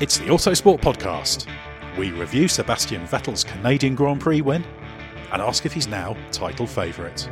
It's the Autosport Podcast. We review Sebastian Vettel's Canadian Grand Prix win and ask if he's now title favourite.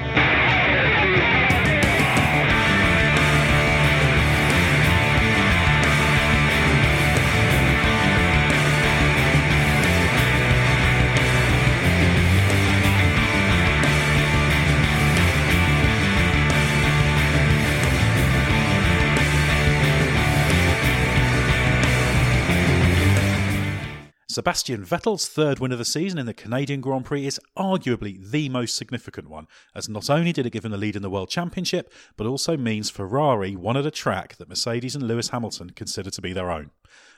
Sebastian Vettel's third win of the season in the Canadian Grand Prix is arguably the most significant one, as not only did it give him the lead in the World Championship, but also means Ferrari won at a track that Mercedes and Lewis Hamilton consider to be their own.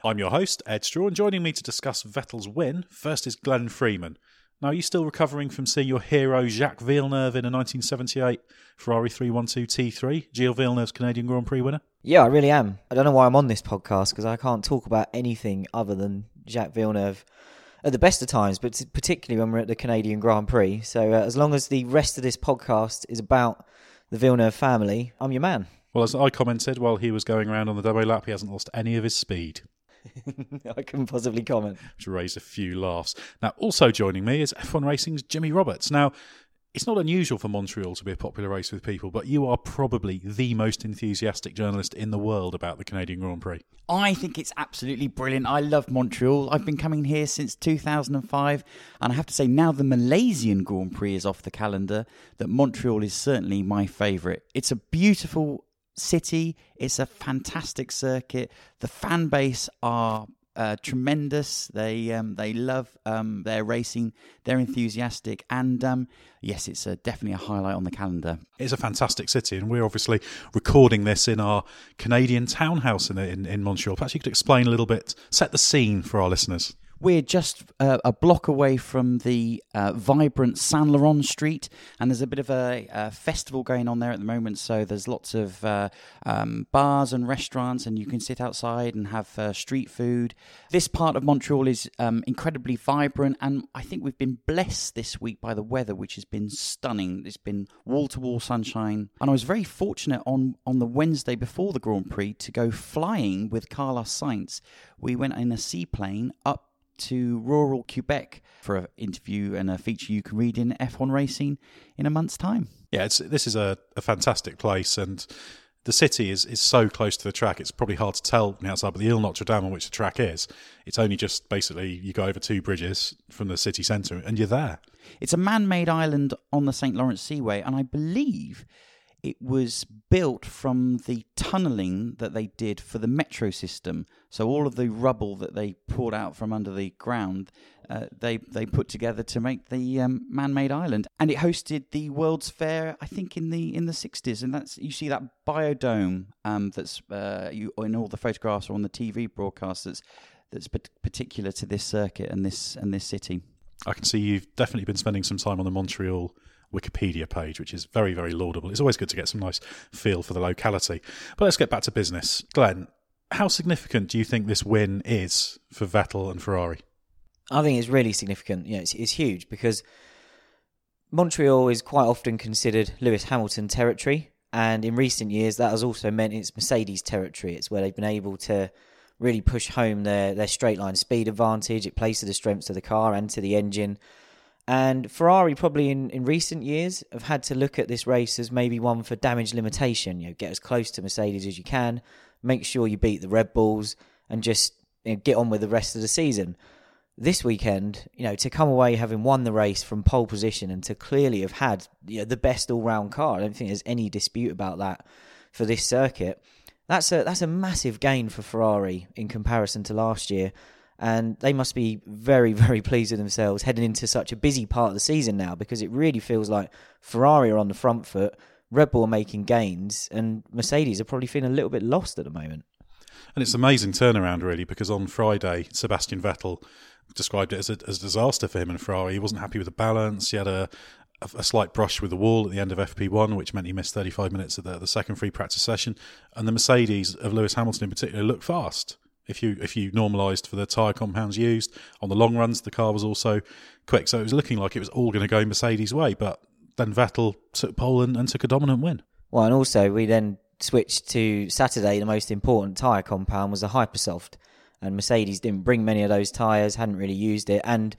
I'm your host, Ed Straw, and joining me to discuss Vettel's win, first is Glenn Freeman. Now, are you still recovering from seeing your hero Jacques Villeneuve in a 1978 Ferrari 312 T3, Gilles Villeneuve's Canadian Grand Prix winner? Yeah, I really am. I don't know why I'm on this podcast, because I can't talk about anything other than Jacques Villeneuve at the best of times, but particularly when we're at the Canadian Grand Prix. So as long as the rest of this podcast is about the Villeneuve family, I'm your man. Well, as I commented while he was going around on the demo lap, he hasn't lost any of his speed. I couldn't possibly comment. Which raised a few laughs. Now, also joining me is F1 Racing's Jimmy Roberts. Now, it's not unusual for Montreal to be a popular race with people, but you are probably the most enthusiastic journalist in the world about the Canadian Grand Prix. I think it's absolutely brilliant. I love Montreal. I've been coming here since 2005, and I have to say now the Malaysian Grand Prix is off the calendar, that Montreal is certainly my favourite. It's a beautiful city. It's a fantastic circuit. The fan base are tremendous. They love their racing. They're enthusiastic, and yes, it's definitely a highlight on the calendar. It's a fantastic city, and we're obviously recording this in our Canadian townhouse in Montreal. Perhaps you could explain a little bit, set the scene for our listeners. We're just a block away from the vibrant Saint Laurent Street, and there's a bit of a festival going on there at the moment, so there's lots of bars and restaurants, and you can sit outside and have street food. This part of Montreal is incredibly vibrant, and I think we've been blessed this week by the weather, which has been stunning. It's been wall-to-wall sunshine, and I was very fortunate on the Wednesday before the Grand Prix to go flying with Carlos Sainz. We went in a seaplane up to rural Quebec for an interview and a feature you can read in F1 Racing in a month's time. Yeah, this is a fantastic place, and the city is so close to the track, it's probably hard to tell from the outside, but the Ile Notre Dame, on which the track is, it's only just basically you go over two bridges from the city centre and you're there. It's a man-made island on the St. Lawrence Seaway, and I believe it was built from the tunnelling that they did for the metro system. So all of the rubble that they poured out from under the ground, they put together to make the man-made island. And it hosted the World's Fair, I think, in the 60s. And that's, you see that biodome that's you in all the photographs or on the TV broadcasts that's particular to this circuit and this city. I can see you've definitely been spending some time on the Montreal Wikipedia page, which is very, very laudable. It's always good to get some nice feel for the locality. But let's get back to business. Glenn, how significant do you think this win is for Vettel and Ferrari? I think it's really significant. You know, it's huge because Montreal is quite often considered Lewis Hamilton territory. And in recent years, that has also meant it's Mercedes territory. It's where they've been able to really push home their straight line speed advantage. It plays to the strengths of the car and to the engine. And Ferrari probably in recent years have had to look at this race as maybe one for damage limitation. You know, get as close to Mercedes as you can, make sure you beat the Red Bulls and just, you know, get on with the rest of the season. This weekend, you know, to come away having won the race from pole position and to clearly have had, you know, the best all-round car, I don't think there's any dispute about that for this circuit. That's a massive gain for Ferrari in comparison to last year. And they must be very, very pleased with themselves heading into such a busy part of the season now, because it really feels like Ferrari are on the front foot, Red Bull are making gains, and Mercedes are probably feeling a little bit lost at the moment. And it's an amazing turnaround, really, because on Friday, Sebastian Vettel described it as a disaster for him and Ferrari. He wasn't happy with the balance. He had a slight brush with the wall at the end of FP1, which meant he missed 35 minutes of the second free practice session. And the Mercedes of Lewis Hamilton in particular looked fast. If you normalised for the tyre compounds used on the long runs, the car was also quick. So it was looking like it was all going to go Mercedes' way, but then Vettel took pole and took a dominant win. Well, and also we then switched to Saturday. The most important tyre compound was the Hypersoft, and Mercedes didn't bring many of those tyres, hadn't really used it, and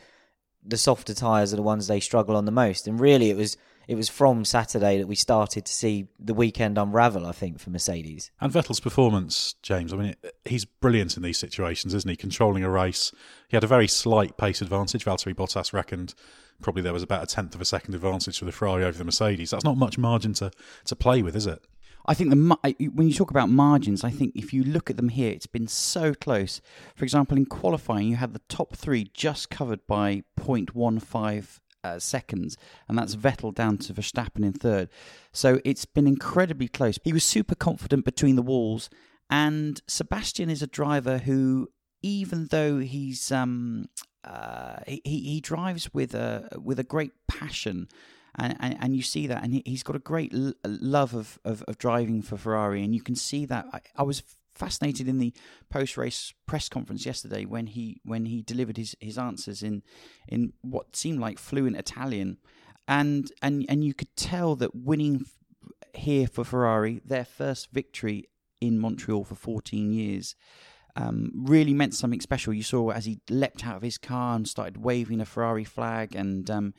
the softer tyres are the ones they struggle on the most. And really it was from Saturday that we started to see the weekend unravel, I think, for Mercedes. And Vettel's performance, James, I mean, he's brilliant in these situations, isn't he? Controlling a race. He had a very slight pace advantage. Valtteri Bottas reckoned probably there was about a tenth of a second advantage for the Ferrari over the Mercedes. That's not much margin to play with, is it? I think when you talk about margins, I think if you look at them here, it's been so close. For example, in qualifying, you had the top three just covered by 0.15 seconds, and that's Vettel down to Verstappen in third. So it's been incredibly close. He was super confident between the walls, and Sebastian is a driver who, even though he's he drives with a great passion, and you see that, and he's got a great love of driving for Ferrari, and you can see that. I was fascinated in the post-race press conference yesterday when he delivered his answers in what seemed like fluent Italian, and you could tell that winning here for Ferrari, their first victory in Montreal for 14 years, really meant something special. You saw as he leapt out of his car and started waving a Ferrari flag, and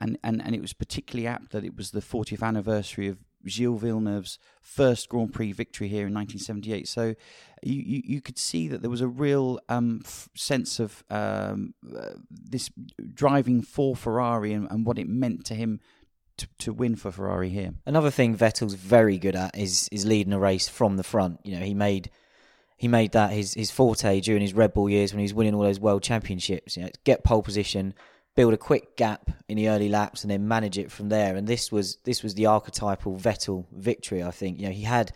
it was particularly apt that it was the 40th anniversary of Gilles Villeneuve's first Grand Prix victory here in 1978. So you could see that there was a real sense of this driving for Ferrari and what it meant to him to win for Ferrari here. Another thing Vettel's very good at is leading a race from the front. You know, he made that his forte during his Red Bull years when he was winning all those world championships. You know, get pole position, build a quick gap in the early laps and then manage it from there. And this was the archetypal Vettel victory, I think. You know, he had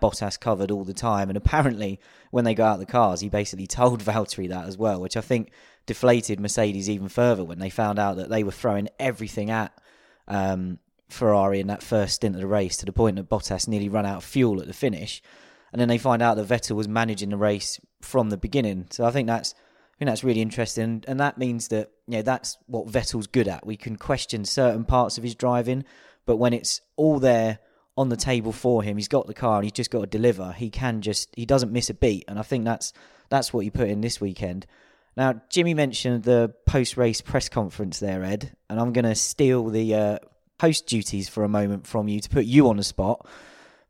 Bottas covered all the time, and apparently when they got out the cars, he basically told Valtteri that as well, which I think deflated Mercedes even further when they found out that they were throwing everything at Ferrari in that first stint of the race, to the point that Bottas nearly ran out of fuel at the finish. And then they find out that Vettel was managing the race from the beginning. So I think that's really interesting, and that means that, you know, that's what Vettel's good at. We can question certain parts of his driving, but when it's all there on the table for him, he's got the car and he's just got to deliver. He doesn't miss a beat, and I think that's what he put in this weekend. Now, Jimmy mentioned the post-race press conference there, Ed, and I'm going to steal the host duties for a moment from you to put you on the spot.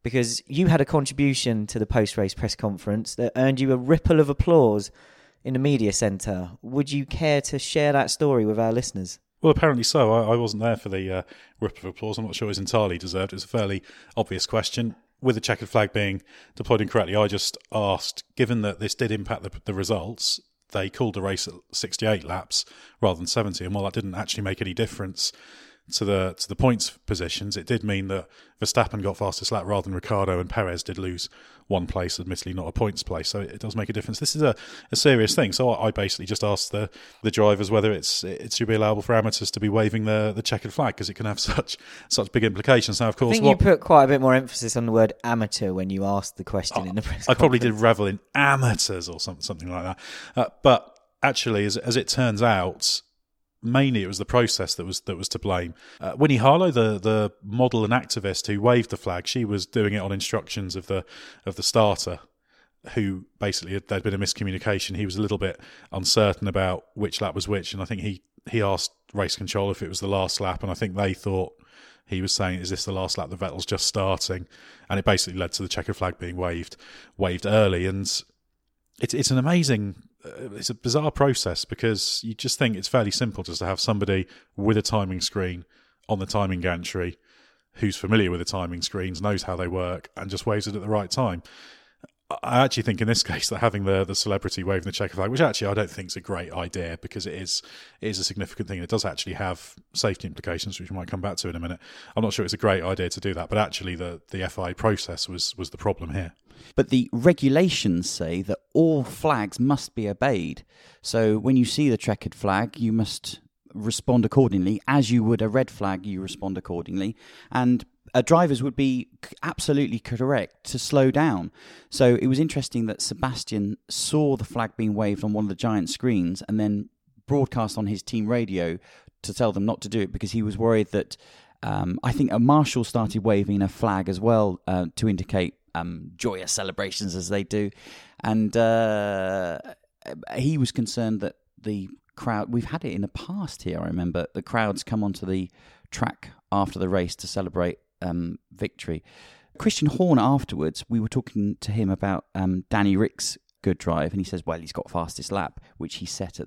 because you had a contribution to the post-race press conference that earned you a ripple of applause in the media centre. Would you care to share that story with our listeners? Well, apparently so. I wasn't there for the ripple of applause. I'm not sure it was entirely deserved. It was a fairly obvious question. With the checkered flag being deployed incorrectly, I just asked, given that this did impact the results, they called the race at 68 laps rather than 70. And while that didn't actually make any difference to the points positions, it did mean that Verstappen got fastest lap rather than Ricciardo, and Perez did lose one place, admittedly not a points place. So it does make a difference. This is a serious thing. So I basically just asked the drivers whether it should be allowable for amateurs to be waving the checkered flag, because it can have such big implications. Now, of course, I think you put quite a bit more emphasis on the word amateur when you asked the question in the press conference. I probably did revel in amateurs or something like that. But actually, as it turns out, mainly it was the process that was to blame. Winnie Harlow, the model and activist who waved the flag, she was doing it on instructions of the starter, who basically there'd been a miscommunication. He was a little bit uncertain about which lap was which, and I think he asked race control if it was the last lap, and I think they thought he was saying, is this the last lap? The Vettel's just starting, and it basically led to the checkered flag being waved early. And it's an amazing. It's a bizarre process, because you just think it's fairly simple just to have somebody with a timing screen on the timing gantry who's familiar with the timing screens, knows how they work, and just waves it at the right time. I actually think in this case that having the celebrity waving the checkered flag, which actually I don't think is a great idea, because it is a significant thing. It does actually have safety implications, which we might come back to in a minute. I'm not sure it's a great idea to do that, but actually the FIA process was the problem here. But the regulations say that all flags must be obeyed. So when you see the checkered flag, you must respond accordingly. As you would a red flag, you respond accordingly. And drivers would be absolutely correct to slow down. So it was interesting that Sebastian saw the flag being waved on one of the giant screens and then broadcast on his team radio to tell them not to do it, because he was worried that I think a marshal started waving a flag as well to indicate joyous celebrations as they do. And he was concerned that the crowd, we've had it in the past here, I remember, the crowds come onto the track after the race to celebrate victory. Christian Horner afterwards, we were talking to him about Danny Rick's good drive, and he says, well, he's got fastest lap, which he set on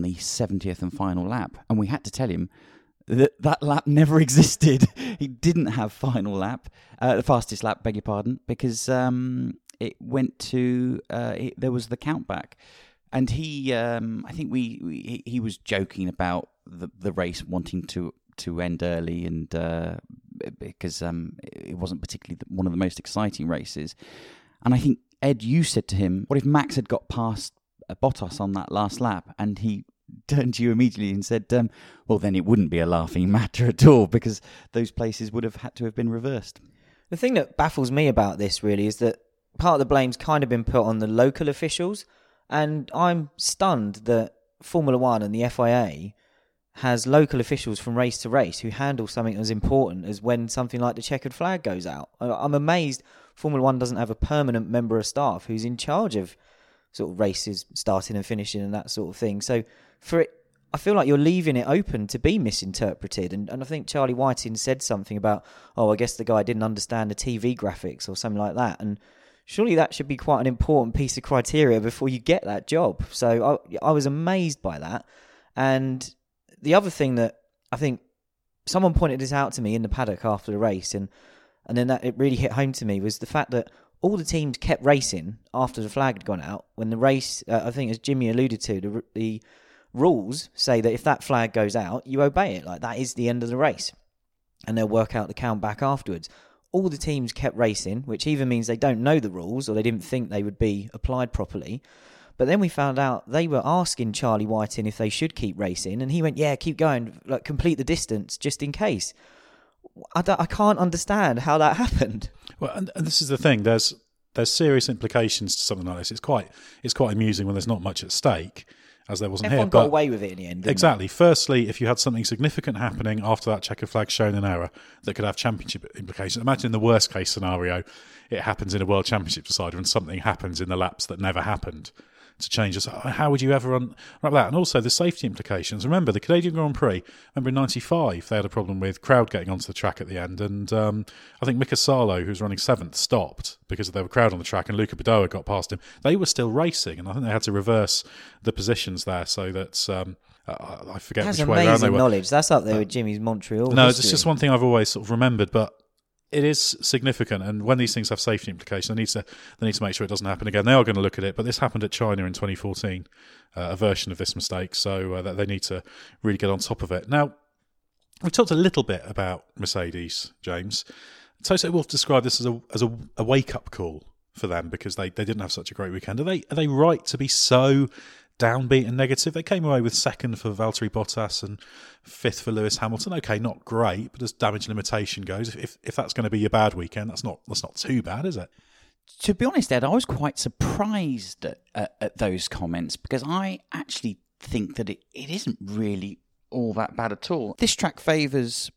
the 70th and final lap. And we had to tell him that lap never existed. He didn't have final lap, the fastest lap, beg your pardon, because it went to, there was the countback. And he, I think he was joking about the race wanting to end early, and because it wasn't particularly one of the most exciting races. And I think, Ed, you said to him, what if Max had got past Bottas on that last lap? And he turned to you immediately and said, well, then it wouldn't be a laughing matter at all, because those places would have had to have been reversed. The thing that baffles me about this really is that part of the blame's kind of been put on the local officials, and I'm stunned that Formula One and the FIA has local officials from race to race who handle something as important as when something like the checkered flag goes out. I'm amazed Formula One doesn't have a permanent member of staff who's in charge of sort of races starting and finishing and that sort of thing. So for it, I feel like you're leaving it open to be misinterpreted. And I think Charlie Whiting said something about, I guess the guy didn't understand the TV graphics or something like that. And surely that should be quite an important piece of criteria before you get that job. So I was amazed by that. And the other thing that I think someone pointed this out to me in the paddock after the race, and then that it really hit home to me, was the fact that all the teams kept racing after the flag had gone out. When the race, I think as Jimmy alluded to, the rules say that if that flag goes out, you obey it. Like, that is the end of the race. And they'll work out the count back afterwards. All the teams kept racing, which either means they don't know the rules or they didn't think they would be applied properly. But then we found out they were asking Charlie Whiting if they should keep racing. And he went, yeah, keep going, like complete the distance just in case. I can't understand how that happened. Well, and this is the thing. There's serious implications to something like this. It's quite amusing when there's not much at stake, as there wasn't. Everyone here. Everyone got away with it in the end, didn't Exactly. They? Firstly, if you had something significant happening after that checkered flag shown an error that could have championship implications, imagine in the worst case scenario, it happens in a world championship decider and something happens in the laps that never happened. to change us. How would you ever run like that? And also the safety implications. Remember the Canadian Grand Prix, remember in 95, they had a problem with crowd getting onto the track at the end. And I think Mika Salo, who was running seventh, stopped because there were crowd on the track, and Luca Bedoya got past him. They were still racing, and I think they had to reverse the positions there so that... I forget which way around they were. That's amazing knowledge. That's up there with Jimmy's Montreal. No, history. It's just one thing I've always sort of remembered, but it is significant. And when these things have safety implications, they need to make sure it doesn't happen again. They are going to look at it, but this happened at China in 2014, a version of this mistake, so that they need to really get on top of it. Now, we've talked a little bit about Mercedes, James. Toto Wolff described this as a wake-up call for them because they didn't have such a great weekend. Are they right to be so downbeat and negative? They came away with second for Valtteri Bottas and fifth for Lewis Hamilton. Okay, not great, but as damage limitation goes, if that's going to be your bad weekend, that's not too bad, is it? To be honest, Ed, I was quite surprised at those comments because I actually think that it isn't really all that bad at all. This track favours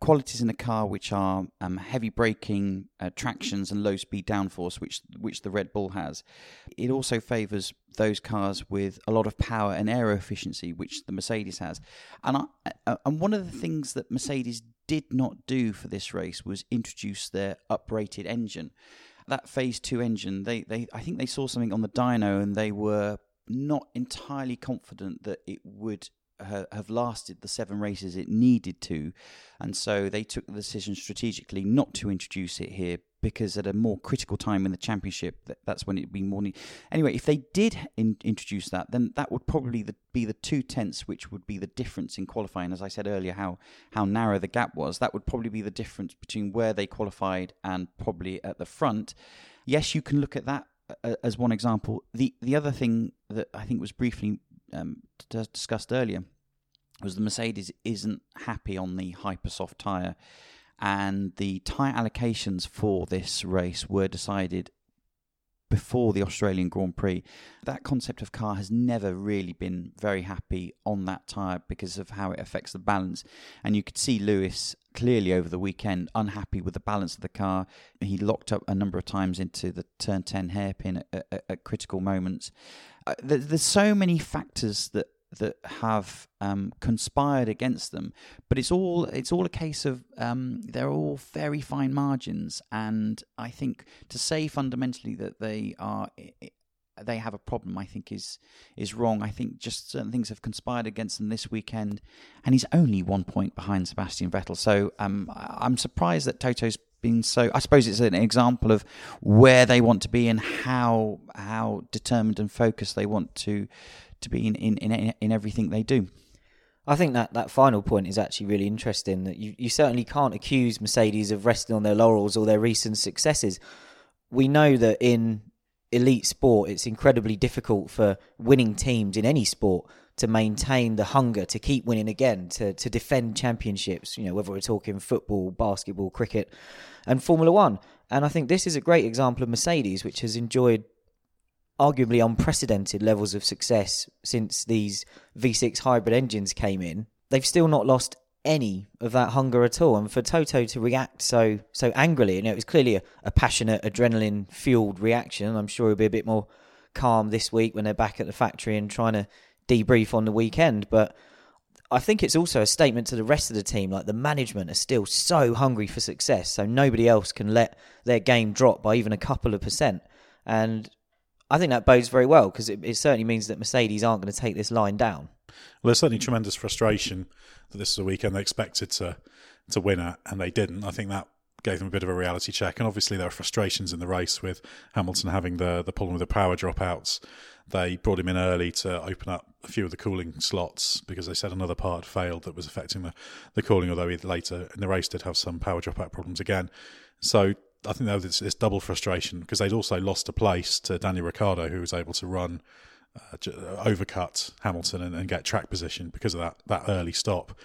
qualities in the car which are heavy braking, tractions and low-speed downforce, which the Red Bull has. It also favours those cars with a lot of power and aero efficiency, which the Mercedes has. And one of the things that Mercedes did not do for this race was introduce their uprated engine. That Phase 2 engine, I think they saw something on the dyno and they were not entirely confident that it would have lasted the 7 races it needed to. And so they took the decision strategically not to introduce it here because at a more critical time in the championship, that's when it'd be more... Anyway, if they did introduce that, then that would probably be the 0.2, which would be the difference in qualifying. As I said earlier, how narrow the gap was. That would probably be the difference between where they qualified and probably at the front. Yes, you can look at that as one example. The other thing that I think was briefly discussed earlier was the Mercedes isn't happy on the Hypersoft tyre, and the tyre allocations for this race were decided before the Australian Grand Prix. That concept of car has never really been very happy on that tyre because of how it affects the balance, and you could see Lewis clearly over the weekend unhappy with the balance of the car. He locked up a number of times into the turn 10 hairpin at critical moments. There's so many factors that have conspired against them, but it's all a case of they're all very fine margins, and I think to say fundamentally that they have a problem, I think is wrong. I think just certain things have conspired against him this weekend, and he's only 1 point behind Sebastian Vettel. So I'm surprised that Toto's been so... I suppose it's an example of where they want to be and how determined and focused they want to be in everything they do. I think that final point is actually really interesting. That you certainly can't accuse Mercedes of resting on their laurels or their recent successes. We know that in elite sport, it's incredibly difficult for winning teams in any sport to maintain the hunger to keep winning again, to defend championships, whether we're talking football, basketball, cricket and Formula One. And I think this is a great example of Mercedes, which has enjoyed arguably unprecedented levels of success since these V6 hybrid engines came in. They've still not lost any of that hunger at all, and for Toto to react so angrily, it was clearly a passionate, adrenaline fueled reaction. I'm sure he'll be a bit more calm this week when they're back at the factory and trying to debrief on the weekend. But I think it's also a statement to the rest of the team, like the management are still so hungry for success, so nobody else can let their game drop by even a couple of percent. And I think that bodes very well, because it certainly means that Mercedes aren't going to take this line down. Well, there's certainly tremendous frustration that this is a weekend they expected to win at, and they didn't. I think that gave them a bit of a reality check. And obviously there are frustrations in the race with Hamilton having the problem with the power dropouts. They brought him in early to open up a few of the cooling slots because they said another part failed that was affecting the cooling, although he later in the race did have some power dropout problems again. So I think there was this double frustration, because they'd also lost a place to Daniel Ricciardo, who was able to run overcut Hamilton and get track position because of that early stop.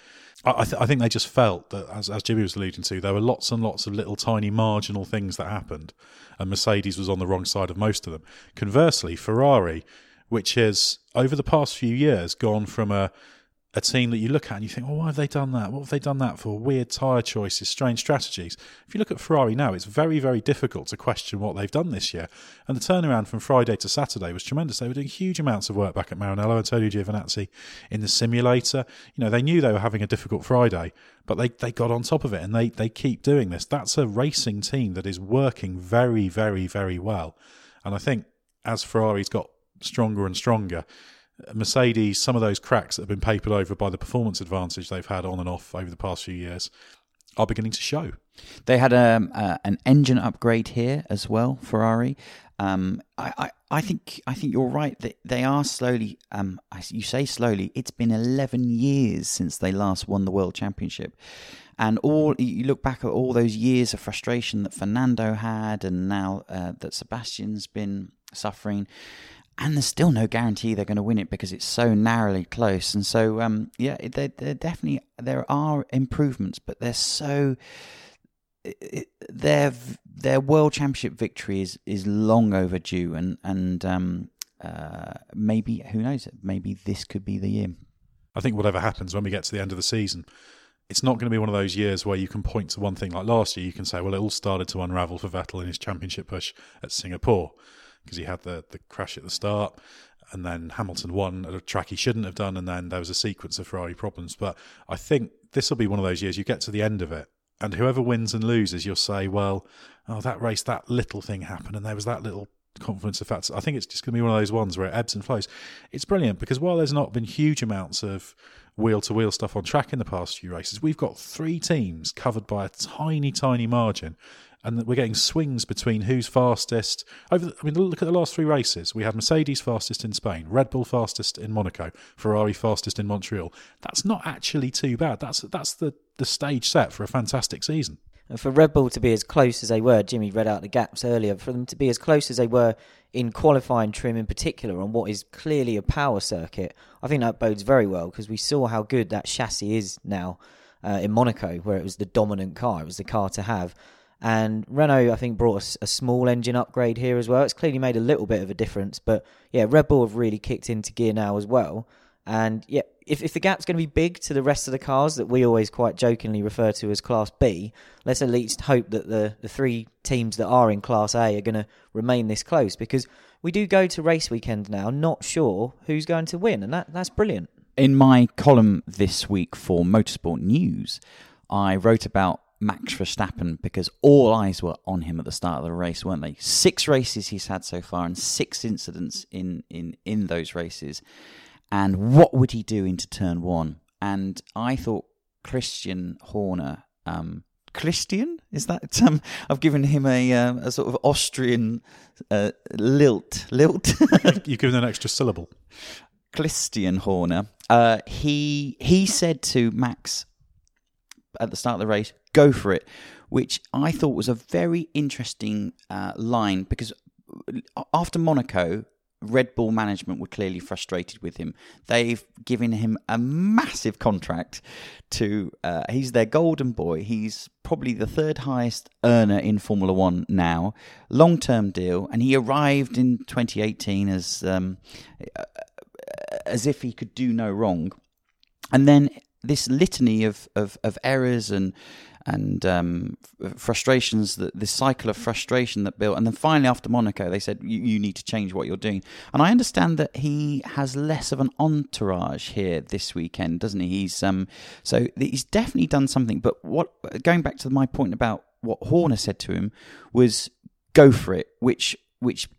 I think they just felt that, as Jimmy was alluding to, there were lots and lots of little tiny marginal things that happened, and Mercedes was on the wrong side of most of them. Conversely, Ferrari, which has over the past few years gone from a a team that you look at and you think, well, why have they done that? What have they done that for? Weird tyre choices, strange strategies. If you look at Ferrari now, it's very, very difficult to question what they've done this year. And the turnaround from Friday to Saturday was tremendous. They were doing huge amounts of work back at Maranello, Antonio Giovinazzi in the simulator. You know, they knew they were having a difficult Friday, but they got on top of it, and they keep doing this. That's a racing team that is working very, very, very well. And I think as Ferrari's got stronger and stronger, Mercedes, some of those cracks that have been papered over by the performance advantage they've had on and off over the past few years are beginning to show. They had an engine upgrade here as well, Ferrari. I think you're right that they are slowly. You say slowly. It's been 11 years since they last won the World Championship, and all you look back at all those years of frustration that Fernando had, and now that Sebastian's been suffering. And there's still no guarantee they're going to win it because it's so narrowly close. And so, they're definitely, there are improvements, but they're so... Their World Championship victory is long overdue. And maybe, who knows, maybe this could be the year. I think whatever happens when we get to the end of the season, it's not going to be one of those years where you can point to one thing. Like last year, you can say, well, it all started to unravel for Vettel in his championship push at Singapore, because he had the crash at the start, and then Hamilton won at a track he shouldn't have done, and then there was a sequence of Ferrari problems. But I think this will be one of those years you get to the end of it, and whoever wins and loses, you'll say, well, oh, that race, that little thing happened, and there was that little confluence of facts. I think it's just going to be one of those ones where it ebbs and flows. It's brilliant, because while there's not been huge amounts of wheel-to-wheel stuff on track in the past few races, we've got three teams covered by a tiny, tiny margin, and that we're getting swings between who's fastest. Look at the last three races. We had Mercedes fastest in Spain, Red Bull fastest in Monaco, Ferrari fastest in Montreal. That's not actually too bad. That's the stage set for a fantastic season. And for Red Bull to be as close as they were, Jimmy read out the gaps earlier, for them to be as close as they were in qualifying trim in particular on what is clearly a power circuit, I think that bodes very well, because we saw how good that chassis is now in Monaco, where it was the dominant car. It was the car to have. And Renault, I think, brought a small engine upgrade here as well. It's clearly made a little bit of a difference. But, yeah, Red Bull have really kicked into gear now as well. And, yeah, if the gap's going to be big to the rest of the cars that we always quite jokingly refer to as Class B, let's at least hope that the three teams that are in Class A are going to remain this close. Because we do go to race weekend now, not sure who's going to win. And that's brilliant. In my column this week for Motorsport News, I wrote about Max Verstappen, because all eyes were on him at the start of the race, weren't they? 6 races he's had so far, and 6 incidents in those races. And what would he do into turn one? And I thought Christian Horner, Christian, is that a term? I've given him a sort of Austrian lilt. You've given an extra syllable. Christian Horner. He said to Max at the start of the race, "Go for it," which I thought was a very interesting line, because after Monaco, Red Bull management were clearly frustrated with him. They've given him a massive contract to... he's their golden boy. He's probably the third highest earner in Formula One now. Long-term deal. And he arrived in 2018 as if he could do no wrong. And then this litany of errors and frustrations, that this cycle of frustration that built, and then finally after Monaco they said you need to change what you're doing. And I understand that he has less of an entourage here this weekend, doesn't he? He's so he's definitely done something. But what, going back to my point about what Horner said to him, was go for it, which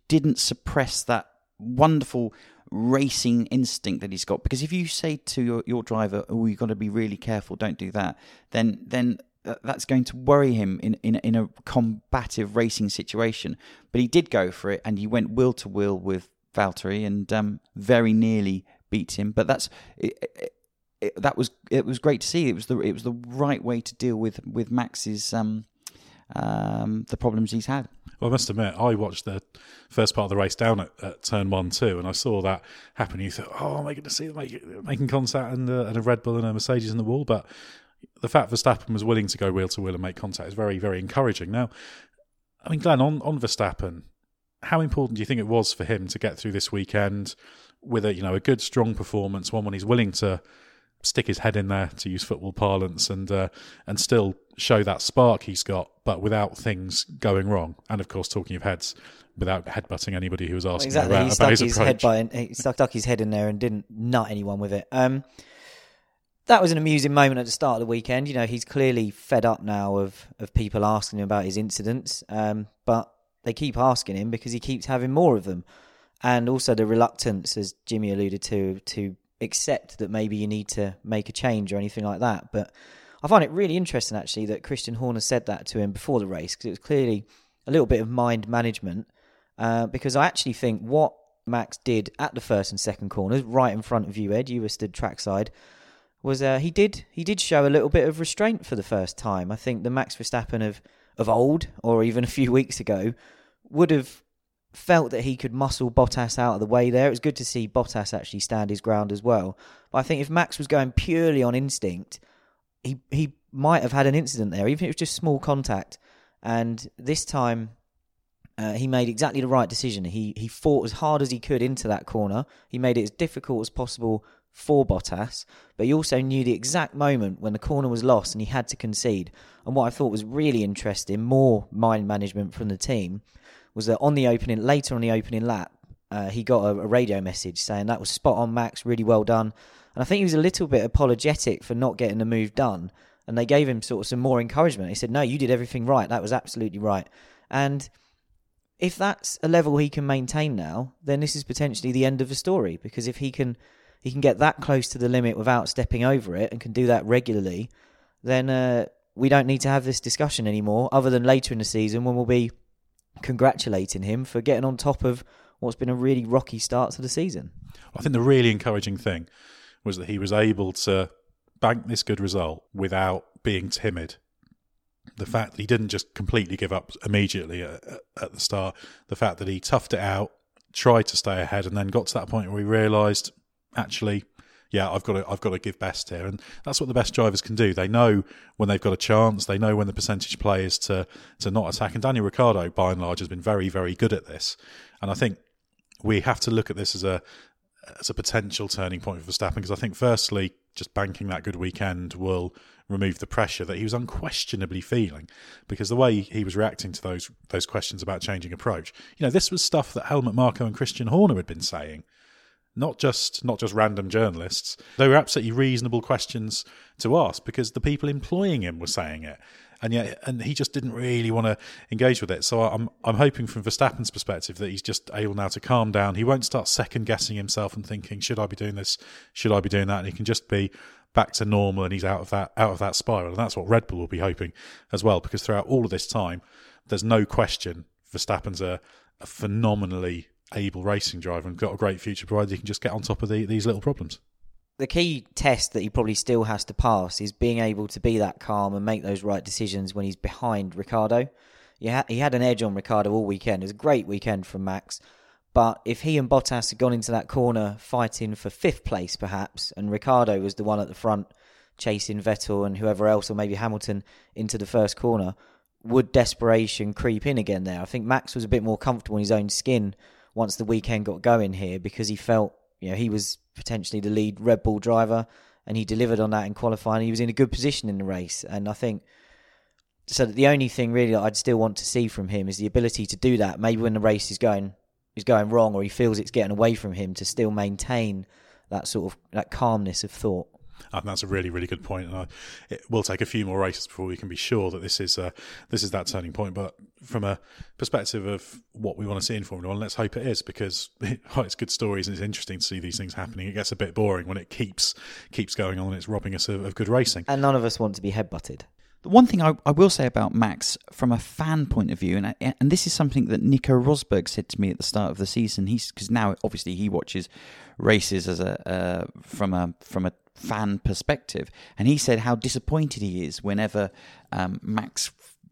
didn't suppress that wonderful racing instinct that he's got. Because if you say to your driver, oh, you've got to be really careful, don't do that, then that's going to worry him in a combative racing situation. But he did go for it, and he went wheel to wheel with Valtteri, and very nearly beat him. But it was great to see. It was the right way to deal with Max's the problems he's had. Well, I must admit, I watched the first part of the race down at turn 1-2, and I saw that happen. You thought, oh, am I going to see them making contact, and a Red Bull and a Mercedes in the wall? But the fact Verstappen was willing to go wheel-to-wheel and make contact is very, very encouraging. Now, I mean, Glenn, on Verstappen, how important do you think it was for him to get through this weekend with a good, strong performance, one when he's willing to stick his head in there, to use football parlance, and still show that spark he's got, but without things going wrong. And of course, talking of heads, without headbutting anybody who was asking about his approach. He stuck his head in there and didn't nut anyone with it. That was an amusing moment at the start of the weekend. You know, he's clearly fed up now of people asking him about his incidents, but they keep asking him because he keeps having more of them. And also the reluctance, as Jimmy alluded to accept that maybe you need to make a change or anything like that. But I find it really interesting, actually, that Christian Horner said that to him before the race, because it was clearly a little bit of mind management, because I actually think what Max did at the first and second corners, right in front of you, Ed, you were stood trackside, was he did show a little bit of restraint for the first time. I think the Max Verstappen of old, or even a few weeks ago, would have felt that he could muscle Bottas out of the way there. It was good to see Bottas actually stand his ground as well. But I think if Max was going purely on instinct, he might have had an incident there, even if it was just small contact. And this time, he made exactly the right decision. He fought as hard as he could into that corner. He made it as difficult as possible for Bottas, but he also knew the exact moment when the corner was lost and he had to concede. And what I thought was really interesting, more mind management from the team, was that later on the opening lap, he got a radio message saying that was spot on, Max, really well done. And I think he was a little bit apologetic for not getting the move done. And they gave him sort of some more encouragement. He said, no, you did everything right. That was absolutely right. And if that's a level he can maintain now, then this is potentially the end of the story. Because if he can get that close to the limit without stepping over it and can do that regularly, then we don't need to have this discussion anymore, other than later in the season when we'll be congratulating him for getting on top of what's been a really rocky start to the season. I think the really encouraging thing was that he was able to bank this good result without being timid. The fact that he didn't just completely give up immediately at the start, the fact that he toughed it out, tried to stay ahead, and then got to that point where he realised, actually, yeah, I've got to give best here. And that's what the best drivers can do. They know when they've got a chance. They know when the percentage play is to not attack. And Daniel Ricciardo, by and large, has been very, very good at this. And I think we have to look at this as a potential turning point for Verstappen, because I think, firstly, just banking that good weekend will remove the pressure that he was unquestionably feeling, because the way he was reacting to those questions about changing approach, you know, this was stuff that Helmut Marko and Christian Horner had been saying. Not just random journalists. They were absolutely reasonable questions to ask, because the people employing him were saying it, and he just didn't really want to engage with it. So I'm hoping from Verstappen's perspective that he's just able now to calm down. He won't start second guessing himself and thinking, should I be doing this? Should I be doing that? And he can just be back to normal, and he's out of that spiral. And that's what Red Bull will be hoping as well, because throughout all of this time, there's no question Verstappen's a phenomenally able racing driver and got a great future, provided he can just get on top of these little problems. The key test that he probably still has to pass is being able to be that calm and make those right decisions when he's behind Ricciardo. He had an edge on Ricciardo all weekend. It was a great weekend from Max, but if he and Bottas had gone into that corner fighting for fifth place perhaps, and Ricciardo was the one at the front chasing Vettel and whoever else, or maybe Hamilton, into the first corner, would desperation creep in again there? I think Max was a bit more comfortable in his own skin once the weekend got going here, because he felt, you know, he was potentially the lead Red Bull driver, and he delivered on that in qualifying. He was in a good position in the race, and I think so that the only thing really that I'd still want to see from him is the ability to do that. Maybe when the race is going wrong, or he feels it's getting away from him, to still maintain that sort of that calmness of thought. I think that's a really, really good point, and it will take a few more races before we can be sure that this is that turning point. But from a perspective of what we want to see in Formula One, let's hope it is, because it's good stories and it's interesting to see these things happening. It gets a bit boring when it keeps going on and it's robbing us of good racing. And none of us want to be headbutted. The one thing I will say about Max from a fan point of view, and this is something that Nico Rosberg said to me at the start of the season, because now obviously he watches races as from a fan perspective, and he said how disappointed he is whenever Max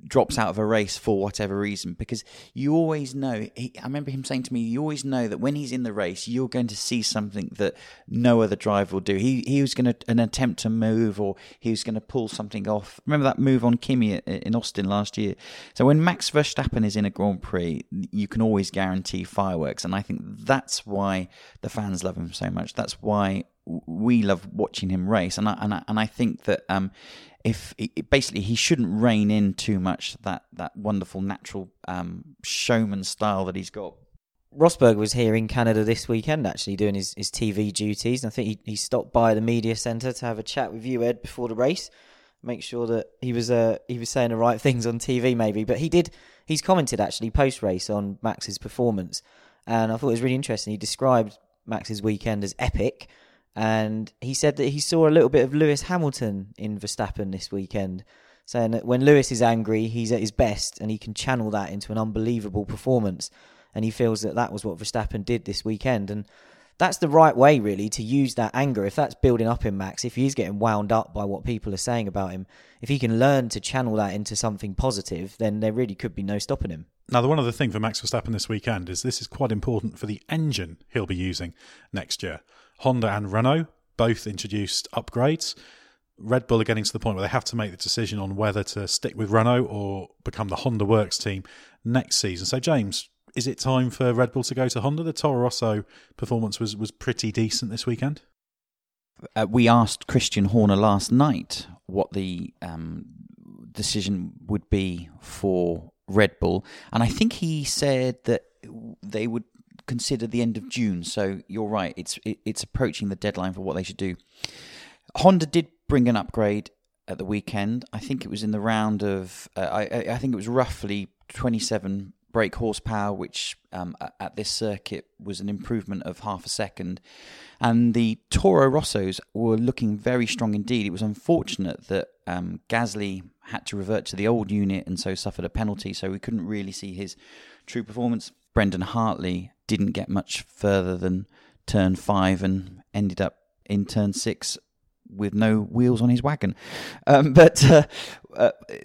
drops out of a race for whatever reason, because you always know, I remember him saying to me, you always know that when he's in the race, you're going to see something that no other driver will do. He was going to an attempt to move, or he was going to pull something off. Remember that move on Kimi in Austin last year? So when Max Verstappen is in a Grand Prix, you can always guarantee fireworks, and I think that's why the fans love him so much. That's why we love watching him race, and I think that if it, basically he shouldn't rein in too much that wonderful natural showman style that he's got. Rosberg was here in Canada this weekend, actually doing his TV duties, and I think he stopped by the media centre to have a chat with you, Ed, before the race, make sure that he was saying the right things on TV, maybe. But he's commented actually post race on Max's performance, and I thought it was really interesting. He described Max's weekend as epic, and he said that he saw a little bit of Lewis Hamilton in Verstappen this weekend, saying that when Lewis is angry, he's at his best, and he can channel that into an unbelievable performance. And he feels that was what Verstappen did this weekend. And that's the right way, really, to use that anger. If that's building up in Max, if he's getting wound up by what people are saying about him, if he can learn to channel that into something positive, then there really could be no stopping him. Now, the one other thing for Max Verstappen this weekend is this is quite important for the engine he'll be using next year. Honda and Renault both introduced upgrades. Red Bull are getting to the point where they have to make the decision on whether to stick with Renault or become the Honda Works team next season. So, James, is it time for Red Bull to go to Honda? The Toro Rosso performance was pretty decent this weekend. We asked Christian Horner last night what the decision would be for Red Bull, and I think he said that they would consider the end of June. So you're right, it's approaching the deadline for what they should do. Honda did bring an upgrade at the weekend. I think it was in the round of I think it was roughly 27 brake horsepower, which at this circuit was an improvement of half a second. And the Toro Rossos were looking very strong indeed. It was unfortunate that Gasly had to revert to the old unit and so suffered a penalty, so we couldn't really see his true performance. Brendan Hartley didn't get much further than turn 5 and ended up in turn 6 with no wheels on his wagon. But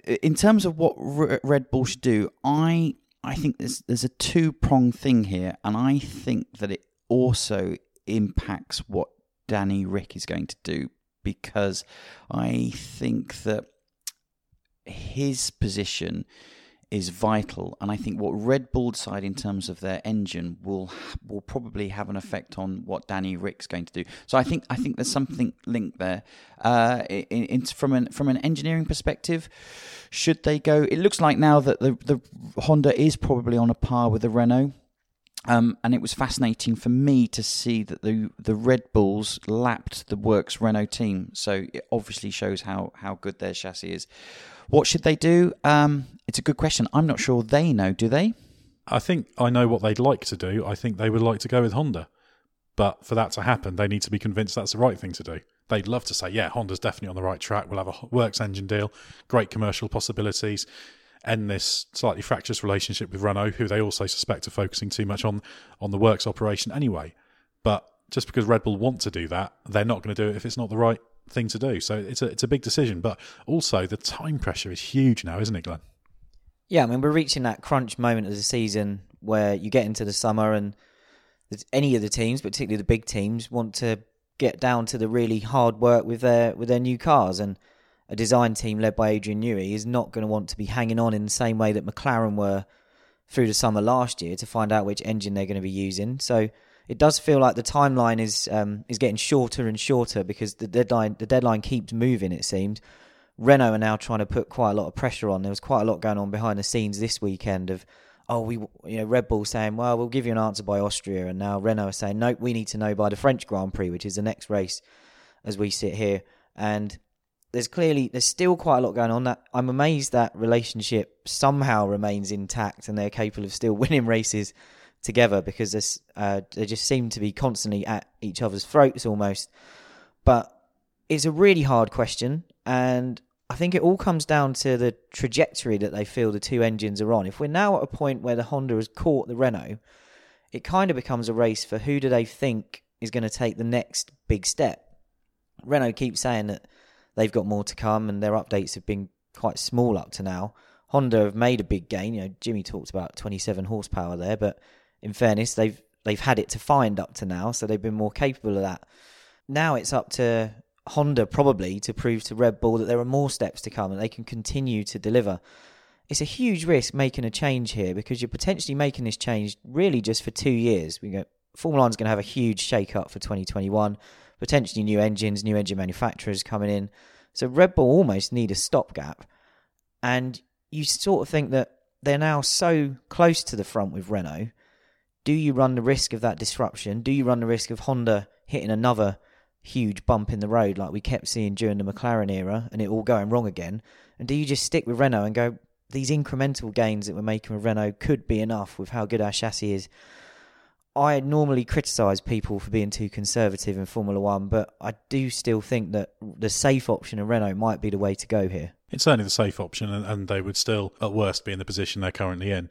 in terms of what Red Bull should do, I think there's a two-prong thing here, and I think that it also impacts what Danny Rick is going to do, because I think that his position is vital, and I think what Red Bull decide in terms of their engine will probably have an effect on what Danny Rick's going to do. So I think there's something linked there. From an engineering perspective, should they go? It looks like now that the Honda is probably on a par with the Renault, and it was fascinating for me to see that the Red Bulls lapped the Works Renault team. So it obviously shows how good their chassis is. What should they do? It's a good question. I'm not sure they know, do they? I think I know what they'd like to do. I think they would like to go with Honda. But for that to happen, they need to be convinced that's the right thing to do. They'd love to say, yeah, Honda's definitely on the right track. We'll have a works engine deal, great commercial possibilities, end this slightly fractious relationship with Renault, who they also suspect are focusing too much on the works operation anyway. But just because Red Bull want to do that, they're not going to do it if it's not the right thing to do. So it's a big decision, but also the time pressure is huge now, isn't it, Glenn? Yeah, I mean, we're reaching that crunch moment of the season where you get into the summer and any of the teams, particularly the big teams, want to get down to the really hard work with their new cars, and a design team led by Adrian Newey is not going to want to be hanging on in the same way that McLaren were through the summer last year to find out which engine they're going to be using. So it does feel like the timeline is getting shorter and shorter because the deadline keeps moving, it seemed. Renault are now trying to put quite a lot of pressure on. There was quite a lot going on behind the scenes this weekend of, Red Bull saying, well, we'll give you an answer by Austria. And now Renault are saying, nope, we need to know by the French Grand Prix, which is the next race as we sit here. And there's still quite a lot going on. That I'm amazed that relationship somehow remains intact and they're capable of still winning races together, because they just seem to be constantly at each other's throats almost. But it's a really hard question, and I think it all comes down to the trajectory that they feel the two engines are on. If we're now at a point where the Honda has caught the Renault, it kind of becomes a race for who do they think is going to take the next big step. Renault keeps saying that they've got more to come and their updates have been quite small up to now. Honda have made a big gain. Jimmy talked about 27 horsepower there, but in fairness, they've had it to find up to now, so they've been more capable of that. Now it's up to Honda probably to prove to Red Bull that there are more steps to come and they can continue to deliver. It's a huge risk making a change here, because you're potentially making this change really just for 2 years. Formula One's going to have a huge shake-up for 2021. potentially new engines, new engine manufacturers coming in. So Red Bull almost need a stopgap. And you sort of think that they're now so close to the front with Renault. Do you run the risk of that disruption? Do you run the risk of Honda hitting another huge bump in the road like we kept seeing during the McLaren era and it all going wrong again? And do you just stick with Renault and go, these incremental gains that we're making with Renault could be enough with how good our chassis is? I normally criticise people for being too conservative in Formula One, but I do still think that the safe option of Renault might be the way to go here. It's certainly the safe option, and they would still, at worst, be in the position they're currently in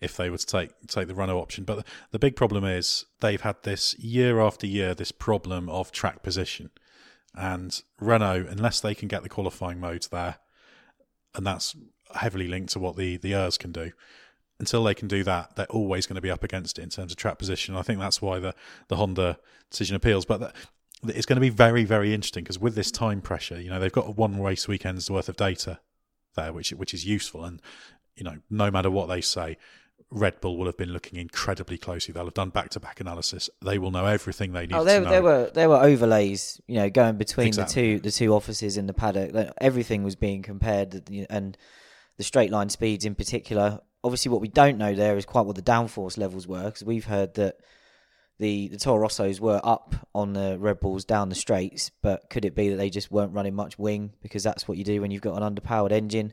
if they were to take the Renault option. But the big problem is they've had this year after year, this problem of track position. And Renault, unless they can get the qualifying modes there, and that's heavily linked to what the ERS can do, until they can do that, they're always going to be up against it in terms of track position. I think that's why the Honda decision appeals. But it's going to be very, very interesting, because with this time pressure, you know, they've got one race weekend's worth of data there, which is useful. And, you know, no matter what they say, Red Bull will have been looking incredibly closely. They'll have done back-to-back analysis. They will know everything they need to know. There were overlays, you know, going between the two offices in the paddock. Everything was being compared, and the straight line speeds in particular. Obviously, what we don't know there is quite what the downforce levels were, because we've heard that the Toro Rossos were up on the Red Bulls down the straights, but could it be that they just weren't running much wing, because that's what you do when you've got an underpowered engine?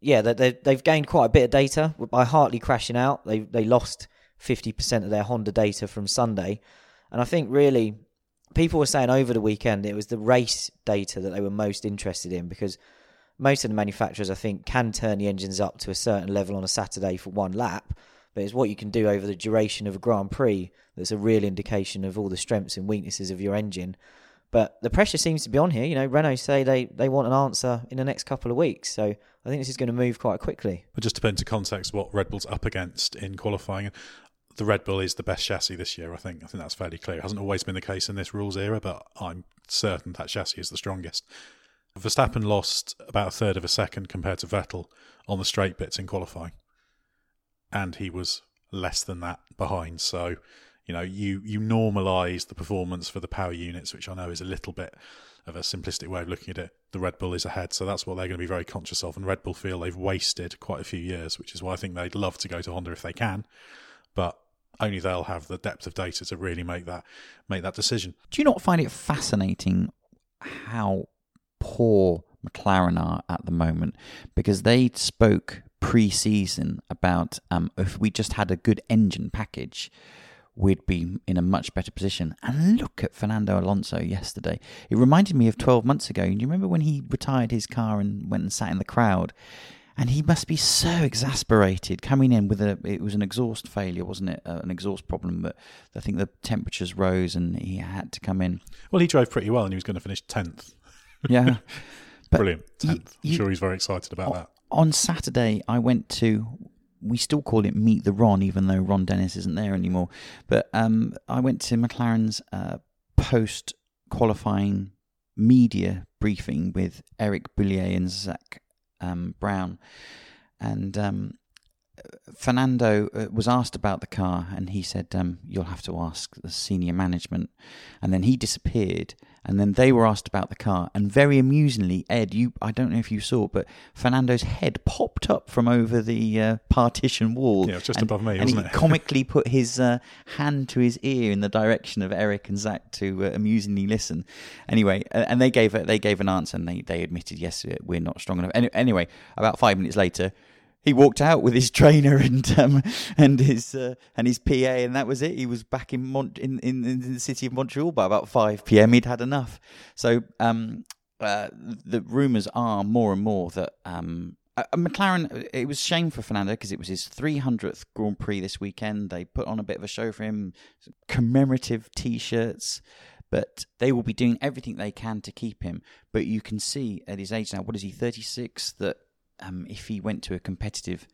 Yeah, they've gained quite a bit of data. By Hartley crashing out, they lost 50% of their Honda data from Sunday. And I think really people were saying over the weekend it was the race data that they were most interested in, because most of the manufacturers, I think, can turn the engines up to a certain level on a Saturday for one lap, but it's what you can do over the duration of a Grand Prix that's a real indication of all the strengths and weaknesses of your engine. But the pressure seems to be on here. You know, Renault say they want an answer in the next couple of weeks, so I think this is going to move quite quickly. But just to put into context what Red Bull's up against in qualifying, the Red Bull is the best chassis this year, I think. I think that's fairly clear. It hasn't always been the case in this rules era, but I'm certain that chassis is the strongest. Verstappen lost about a third of a second compared to Vettel on the straight bits in qualifying, and he was less than that behind. So, you know, you normalise the performance for the power units, which I know is a little bit of a simplistic way of looking at it. The Red Bull is ahead, so that's what they're going to be very conscious of, and Red Bull feel they've wasted quite a few years, which is why I think they'd love to go to Honda if they can, but only they'll have the depth of data to really make that decision. Do you not find it fascinating how poor McLaren are at the moment? Because they spoke pre-season about if we just had a good engine package, we'd be in a much better position. And look at Fernando Alonso yesterday. It reminded me of 12 months ago. Do you remember when he retired his car and went and sat in the crowd? And he must be so exasperated coming in with it was an exhaust failure, wasn't it? An exhaust problem, but I think the temperatures rose and he had to come in. Well, he drove pretty well and he was going to finish 10th. Yeah, but brilliant. 10th. I'm sure he's very excited about that. On Saturday, I went to, we still call it Meet the Ron, even though Ron Dennis isn't there anymore. But I went to McLaren's post-qualifying media briefing with Eric Boulier and Zach Brown. And Fernando was asked about the car, and he said, you'll have to ask the senior management. And then he disappeared. And then they were asked about the car. And very amusingly, Ed, I don't know if you saw, but Fernando's head popped up from over the partition wall. Yeah, it was just above me, wasn't it? And he comically put his hand to his ear in the direction of Eric and Zach to amusingly listen. Anyway, and they gave an answer, and they admitted, yes, we're not strong enough. Anyway, about 5 minutes later, he walked out with his trainer and his PA, and that was it. He was back in the city of Montreal by about 5 p.m. He'd had enough. So the rumours are more and more that McLaren. It was a shame for Fernando because it was his 300th Grand Prix this weekend. They put on a bit of a show for him, commemorative T-shirts. But they will be doing everything they can to keep him. But you can see at his age now, what is he, 36? That if he went to a competitive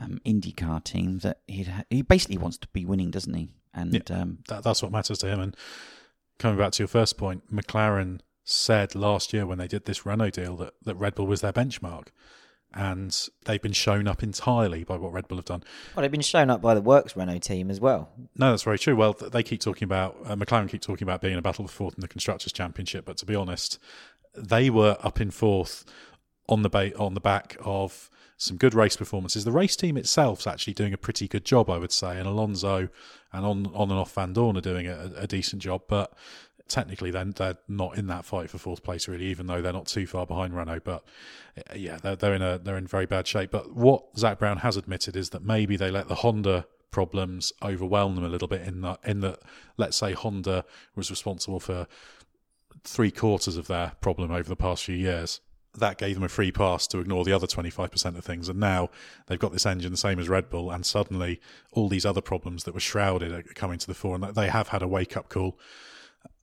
IndyCar team, that he basically wants to be winning, doesn't he? And yeah, that's what matters to him. And coming back to your first point, McLaren said last year when they did this Renault deal that Red Bull was their benchmark. and they've been shown up entirely by what Red Bull have done. Well, they've been shown up by the Works Renault team as well. No, that's very true. Well, they keep talking about, McLaren keep talking about being in a battle for fourth in the Constructors' Championship, but to be honest, they were up in fourth on the back of some good race performances. The race team itself's actually doing a pretty good job, I would say, and Alonso and on and off Van Dorn are doing a decent job, but technically then they're not in that fight for fourth place really, even though they're not too far behind Renault. But yeah, they're in very bad shape. But what Zach Brown has admitted is that maybe they let the Honda problems overwhelm them a little bit, in that let's say Honda was responsible for 3/4 of their problem over the past few years. That gave them a free pass to ignore the other 25% of things. And now they've got this engine the same as Red Bull, and suddenly all these other problems that were shrouded are coming to the fore, and they have had a wake-up call.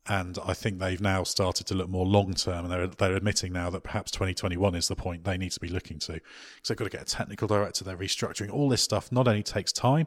And I think they've now started to look more long-term, and they're admitting now that perhaps 2021 is the point they need to be looking to. Because they've got to get a technical director, they're restructuring. All this stuff not only takes time,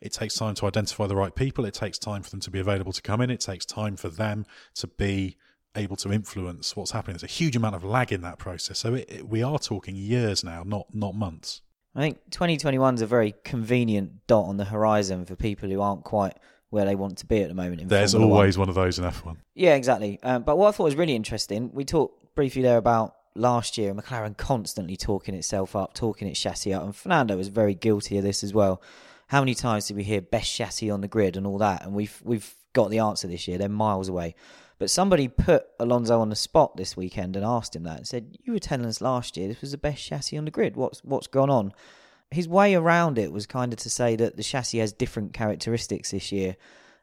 it takes time to identify the right people, it takes time for them to be available to come in, it takes time for them to be able to influence what's happening. There's a huge amount of lag in that process. So we are talking years now, not months. I think 2021 is a very convenient dot on the horizon for people who aren't quite where they want to be at the moment. There's always one of those in F1. Yeah, exactly. But what I thought was really interesting, we talked briefly there about last year, McLaren constantly talking itself up, talking its chassis up, and Fernando was very guilty of this as well. How many times did we hear best chassis on the grid and all that? And we've got the answer this year. They're miles away. But somebody put Alonso on the spot this weekend and asked him that and said, you were telling us last year this was the best chassis on the grid. What's gone on? His way around it was kind of to say that the chassis has different characteristics this year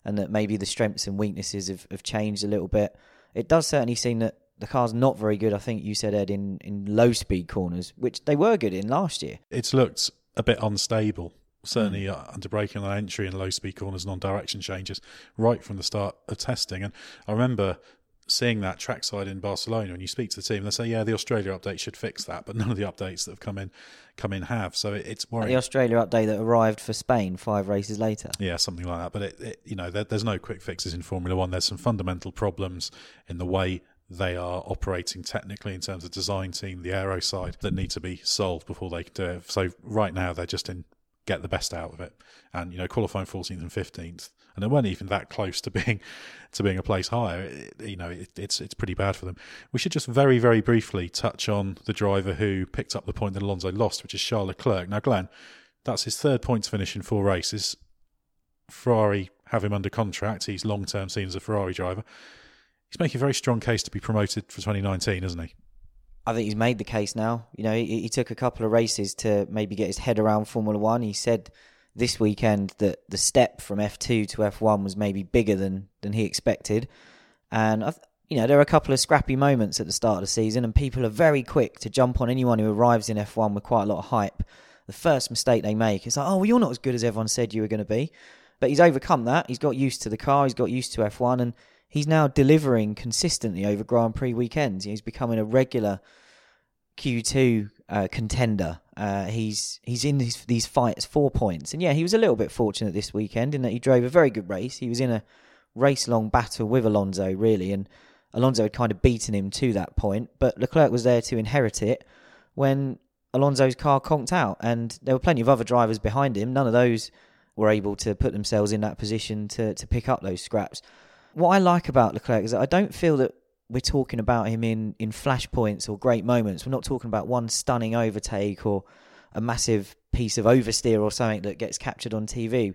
and that maybe the strengths and weaknesses have changed a little bit. It does certainly seem that the car's not very good, I think you said, Ed, in low-speed corners, which they were good in last year. It's looked a bit unstable. Certainly under braking on entry and low-speed corners and on direction changes right from the start of testing. And I remember seeing that trackside in Barcelona, and you speak to the team and they say, yeah, the Australia update should fix that, but none of the updates that have come in have. So it's worrying. The Australia update that arrived for Spain 5 races later. Yeah, something like that. But there's no quick fixes in Formula One. There's some fundamental problems in the way they are operating technically in terms of design team, the aero side, that need to be solved before they can do it. So right now they're just in get the best out of it, and qualifying 14th and 15th, and they weren't even that close to being a place higher. It's pretty bad for them. We should just very, very briefly touch on the driver who picked up the point that Alonso lost, which is Charles Leclerc. Now, Glenn, that's his third points finish in 4 races. Ferrari have him under contract. He's long-term seen as a Ferrari driver. He's making a very strong case to be promoted for 2019, isn't he? I think he's made the case now. He took a couple of races to maybe get his head around Formula One. He said this weekend that the step from F2 to F1 was maybe bigger than he expected. And, there are a couple of scrappy moments at the start of the season, and people are very quick to jump on anyone who arrives in F1 with quite a lot of hype. The first mistake they make is like, oh, well, you're not as good as everyone said you were going to be. But he's overcome that. He's got used to the car. He's got used to F1, and he's now delivering consistently over Grand Prix weekends. He's becoming a regular Q2 contender. He's in these fights for points. And yeah, he was a little bit fortunate this weekend in that he drove a very good race. He was in a race-long battle with Alonso, really, and Alonso had kind of beaten him to that point. But Leclerc was there to inherit it when Alonso's car conked out. And there were plenty of other drivers behind him. None of those were able to put themselves in that position to pick up those scraps. What I like about Leclerc is that I don't feel that we're talking about him in flashpoints or great moments. We're not talking about one stunning overtake or a massive piece of oversteer or something that gets captured on TV.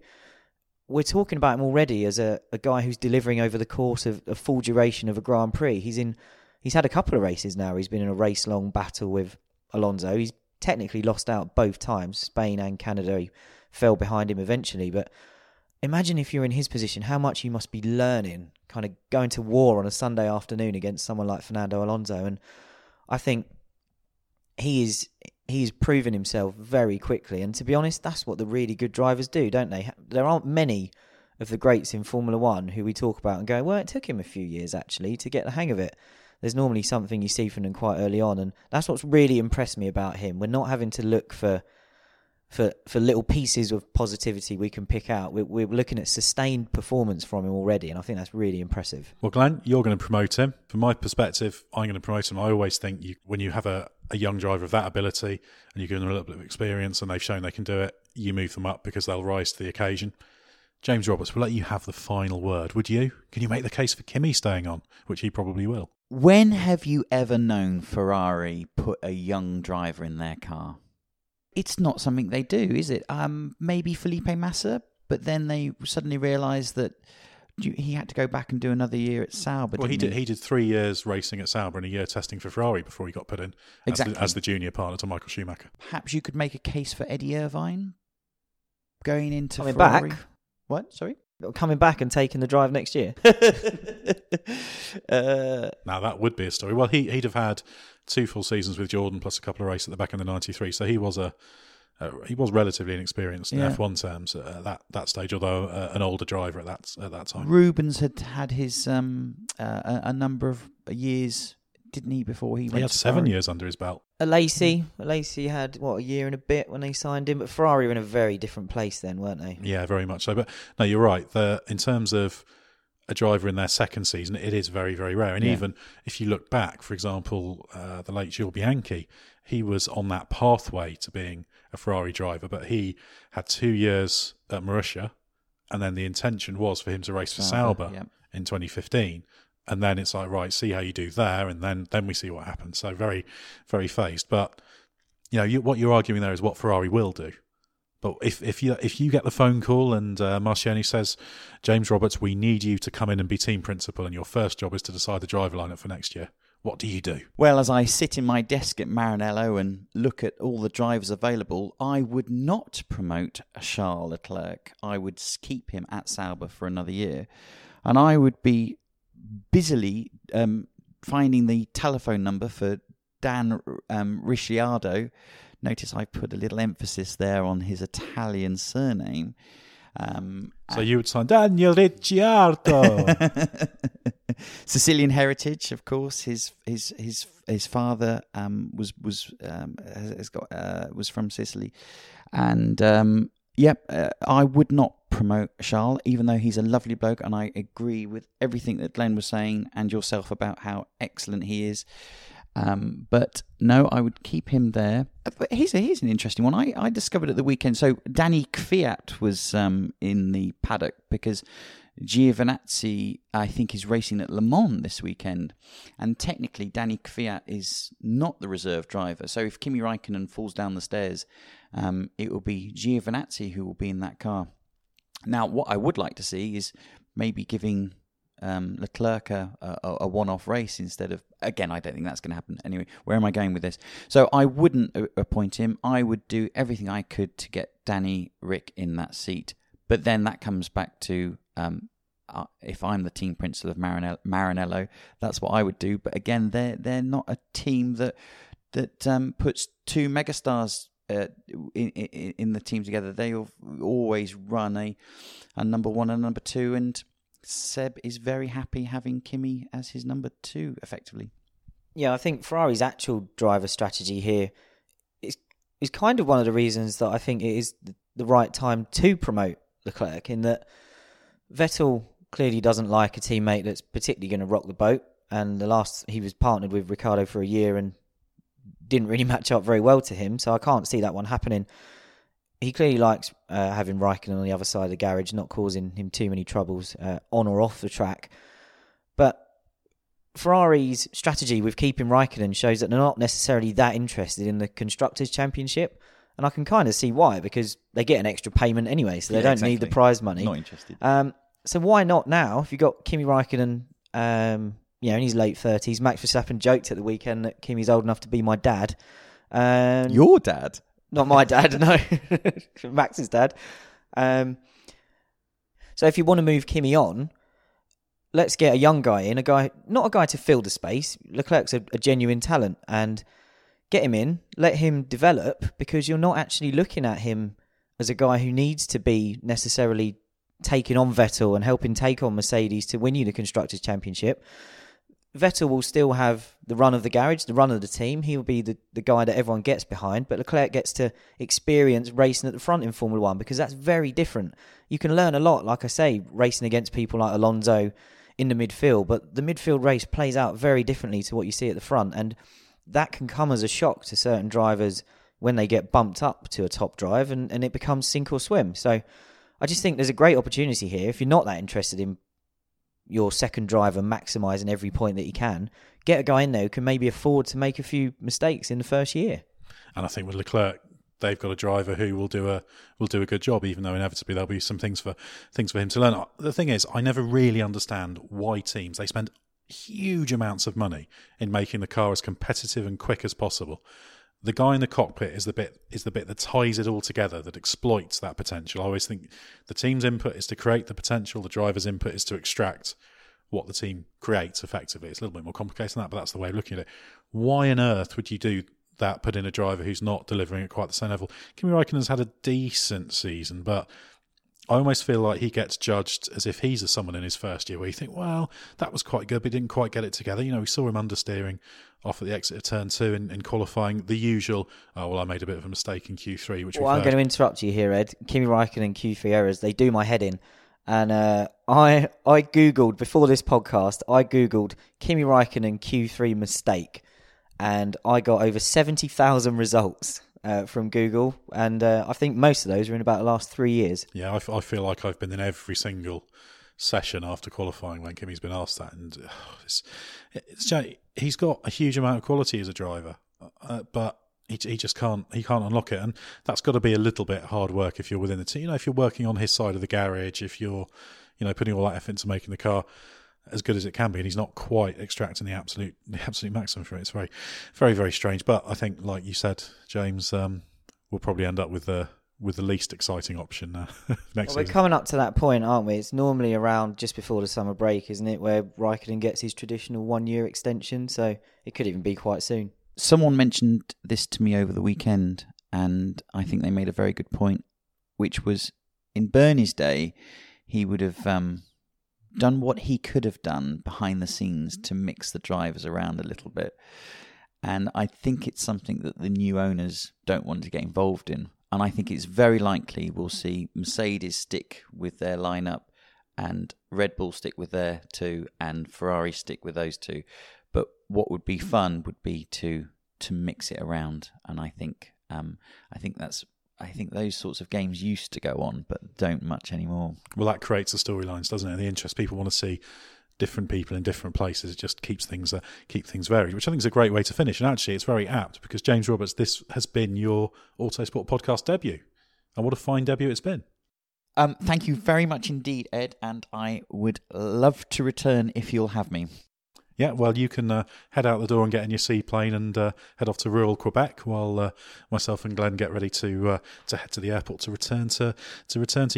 We're talking about him already as a guy who's delivering over the course of a full duration of a Grand Prix. He's had a couple of races now. He's been in a race-long battle with Alonso. He's technically lost out both times, Spain and Canada. He fell behind him eventually, but imagine if you're in his position, how much you must be learning, kind of going to war on a Sunday afternoon against someone like Fernando Alonso. And I think he's proven himself very quickly. And to be honest, that's what the really good drivers do, don't they? There aren't many of the greats in Formula One who we talk about and go, well, it took him a few years actually to get the hang of it. There's normally something you see from them quite early on. And that's what's really impressed me about him. We're not having to look for for little pieces of positivity we can pick out. We're looking at sustained performance from him already, and I think that's really impressive. Well, Glenn, you're going to promote him. From my perspective, I'm going to promote him. I always think when you have a young driver of that ability and you give them a little bit of experience and they've shown they can do it, you move them up because they'll rise to the occasion. James Roberts, we'll let you have the final word, would you? Can you make the case for Kimi staying on, which he probably will? When have you ever known Ferrari put a young driver in their car? It's not something they do, is it? Maybe Felipe Massa, but then they suddenly realised that he had to go back and do another year at Sauber. Well, he did 3 years racing at Sauber and a year testing for Ferrari before he got put in exactly as the junior partner to Michael Schumacher. Perhaps you could make a case for Eddie Irvine going into Ferrari. Back. What? Sorry? Coming back and taking the drive next year. Now that would be a story. Well, he'd have had 2 full seasons with Jordan plus a couple of races at the back end of '93, so he was relatively inexperienced in F1 terms at that stage, although an older driver at that time. Rubens had his a number of years, didn't he? Before he went, he had 7 years under his belt. Lacey had, a year and a bit when they signed him, but Ferrari were in a very different place then, weren't they? Yeah, very much so. But no, you're right. In terms of a driver in their second season, it is very, very rare. And even if you look back, for example, the late Jules Bianchi, he was on that pathway to being a Ferrari driver, but he had 2 years at Marussia, and then the intention was for him to race for Sauber in 2015. And then it's like, right, see how you do there, and then we see what happens. So very, very phased. But what you're arguing there is what Ferrari will do. But if you get the phone call and Marciani says, James Roberts, we need you to come in and be team principal, and your first job is to decide the driver lineup for next year, what do you do? Well, as I sit in my desk at Maranello and look at all the drivers available, I would not promote Charles Leclerc. I would keep him at Sauber for another year, and I would be busily finding the telephone number for Dan Ricciardo. Notice I put a little emphasis there on his Italian surname. So you would sign Daniel Ricciardo. Sicilian heritage, of course. His father was from Sicily, and I would not promote Charles, even though he's a lovely bloke, and I agree with everything that Glenn was saying and yourself about how excellent he is. But no, I would keep him there. But here's an interesting one I discovered at the weekend. So Danny Kvyat was in the paddock because Giovinazzi, I think, is racing at Le Mans this weekend. And technically, Danny Kvyat is not the reserve driver. So if Kimi Räikkönen falls down the stairs, it will be Giovinazzi who will be in that car. Now, what I would like to see is maybe giving Leclerc a one-off race instead of... Again, I don't think that's going to happen. Anyway, where am I going with this? So I wouldn't appoint him. I would do everything I could to get Danny Rick in that seat. But then that comes back to... if I'm the team principal of Maranello, that's what I would do. But again, they're not a team that puts two megastars in the team together. They always run a number one and number two, and Seb is very happy having Kimi as his number two, effectively. Yeah, I think Ferrari's actual driver strategy here is kind of one of the reasons that I think it is the right time to promote Leclerc, in that Vettel clearly doesn't like a teammate that's particularly going to rock the boat, and he was partnered with Ricciardo for a year and didn't really match up very well to him, so I can't see that one happening. He clearly likes having Raikkonen on the other side of the garage, not causing him too many troubles on or off the track. But Ferrari's strategy with keeping Raikkonen shows that they're not necessarily that interested in the Constructors' Championship. And I can kind of see why, because they get an extra payment anyway, so they don't need the prize money. Not interested. So why not now? If you've got Kimi Räikkönen in his late 30s, Max Verstappen joked at the weekend that Kimi's old enough to be my dad. Your dad? Not my dad, no. Max's dad. So if you want to move Kimi on, let's get a young guy in, not a guy to fill the space. Leclerc's a genuine talent, and... get him in, let him develop, because you're not actually looking at him as a guy who needs to be necessarily taking on Vettel and helping take on Mercedes to win you the Constructors' Championship. Vettel will still have the run of the garage, the run of the team. He'll be the guy that everyone gets behind, but Leclerc gets to experience racing at the front in Formula One, because that's very different. You can learn a lot, like I say, racing against people like Alonso in the midfield, but the midfield race plays out very differently to what you see at the front, and that can come as a shock to certain drivers when they get bumped up to a top drive, and it becomes sink or swim. So I just think there's a great opportunity here. If you're not that interested in your second driver maximising every point that he can, get a guy in there who can maybe afford to make a few mistakes in the first year. And I think with Leclerc, they've got a driver who will do a good job, even though inevitably there'll be some things for him to learn. The thing is, I never really understand why teams, they spend huge amounts of money in making the car as competitive and quick as possible. The guy in the cockpit is the bit that ties it all together, that exploits that potential. I always think the team's input is to create the potential, the driver's input is to extract what the team creates effectively. It's a little bit more complicated than that, but that's the way of looking at it. Why on earth would you do that, put in a driver who's not delivering at quite the same level? Kimi Räikkönen's had a decent season, but I almost feel like he gets judged as if he's someone in his first year where you think, well, that was quite good, but he didn't quite get it together. You know, we saw him understeering off at the exit of turn 2 in qualifying. The usual, oh, well, I made a bit of a mistake in Q3, which I'm going to interrupt you here, Ed. Kimi Räikkönen Q3 errors, they do my head in. And I Googled, before this podcast, I Googled Kimi Räikkönen Q3 mistake. And I got over 70,000 results. From Google, and I think most of those are in about the last 3 years. Yeah, I feel like I've been in every single session after qualifying when Kimi's been asked that, and he's got a huge amount of quality as a driver, but he just can't unlock it, and that's got to be a little bit hard work if you're within the team. You know, if you're working on his side of the garage, if you're, you know, putting all that effort into making the car as good as it can be, and he's not quite extracting the absolute maximum from it. It's very, very, very strange. But I think, like you said, James, we'll probably end up with the least exciting option next season. We're coming up to that point, aren't we? It's normally around just before the summer break, isn't it, where Räikkönen gets his traditional one-year extension, so it could even be quite soon. Someone mentioned this to me over the weekend, and I think they made a very good point, which was, in Bernie's day, he would have... done what he could have done behind the scenes to mix the drivers around a little bit. And I think it's something that the new owners don't want to get involved in. And I think it's very likely we'll see Mercedes stick with their lineup and Red Bull stick with their two and Ferrari stick with those two. But what would be fun would be to mix it around. And I think those sorts of games used to go on, but don't much anymore. Well, that creates the storylines, doesn't it? And the interest. People want to see different people in different places. It just keeps things varied, which I think is a great way to finish. And actually, it's very apt, because James Roberts, this has been your Autosport podcast debut. And what a fine debut it's been. Thank you very much indeed, Ed. And I would love to return if you'll have me. Yeah, well, you can head out the door and get in your seaplane and head off to rural Quebec while myself and Glenn get ready to head to the airport to return to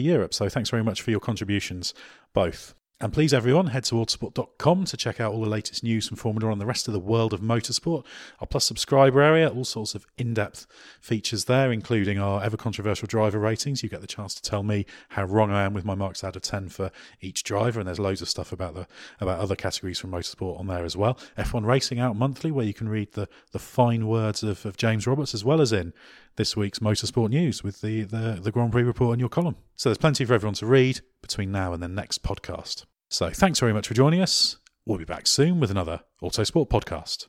Europe. So thanks very much for your contributions, both. And please, everyone, head to autosport.com to check out all the latest news from Formula One and the rest of the world of motorsport. Our Plus subscriber area, all sorts of in-depth features there, including our ever-controversial driver ratings. You get the chance to tell me how wrong I am with my marks out of 10 for each driver, and there's loads of stuff about other categories from motorsport on there as well. F1 Racing out monthly, where you can read the fine words of James Roberts, as well as in this week's motorsport news with the Grand Prix report in your column. So there's plenty for everyone to read between now and the next podcast. So thanks very much for joining us. We'll be back soon with another Autosport podcast.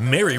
Mary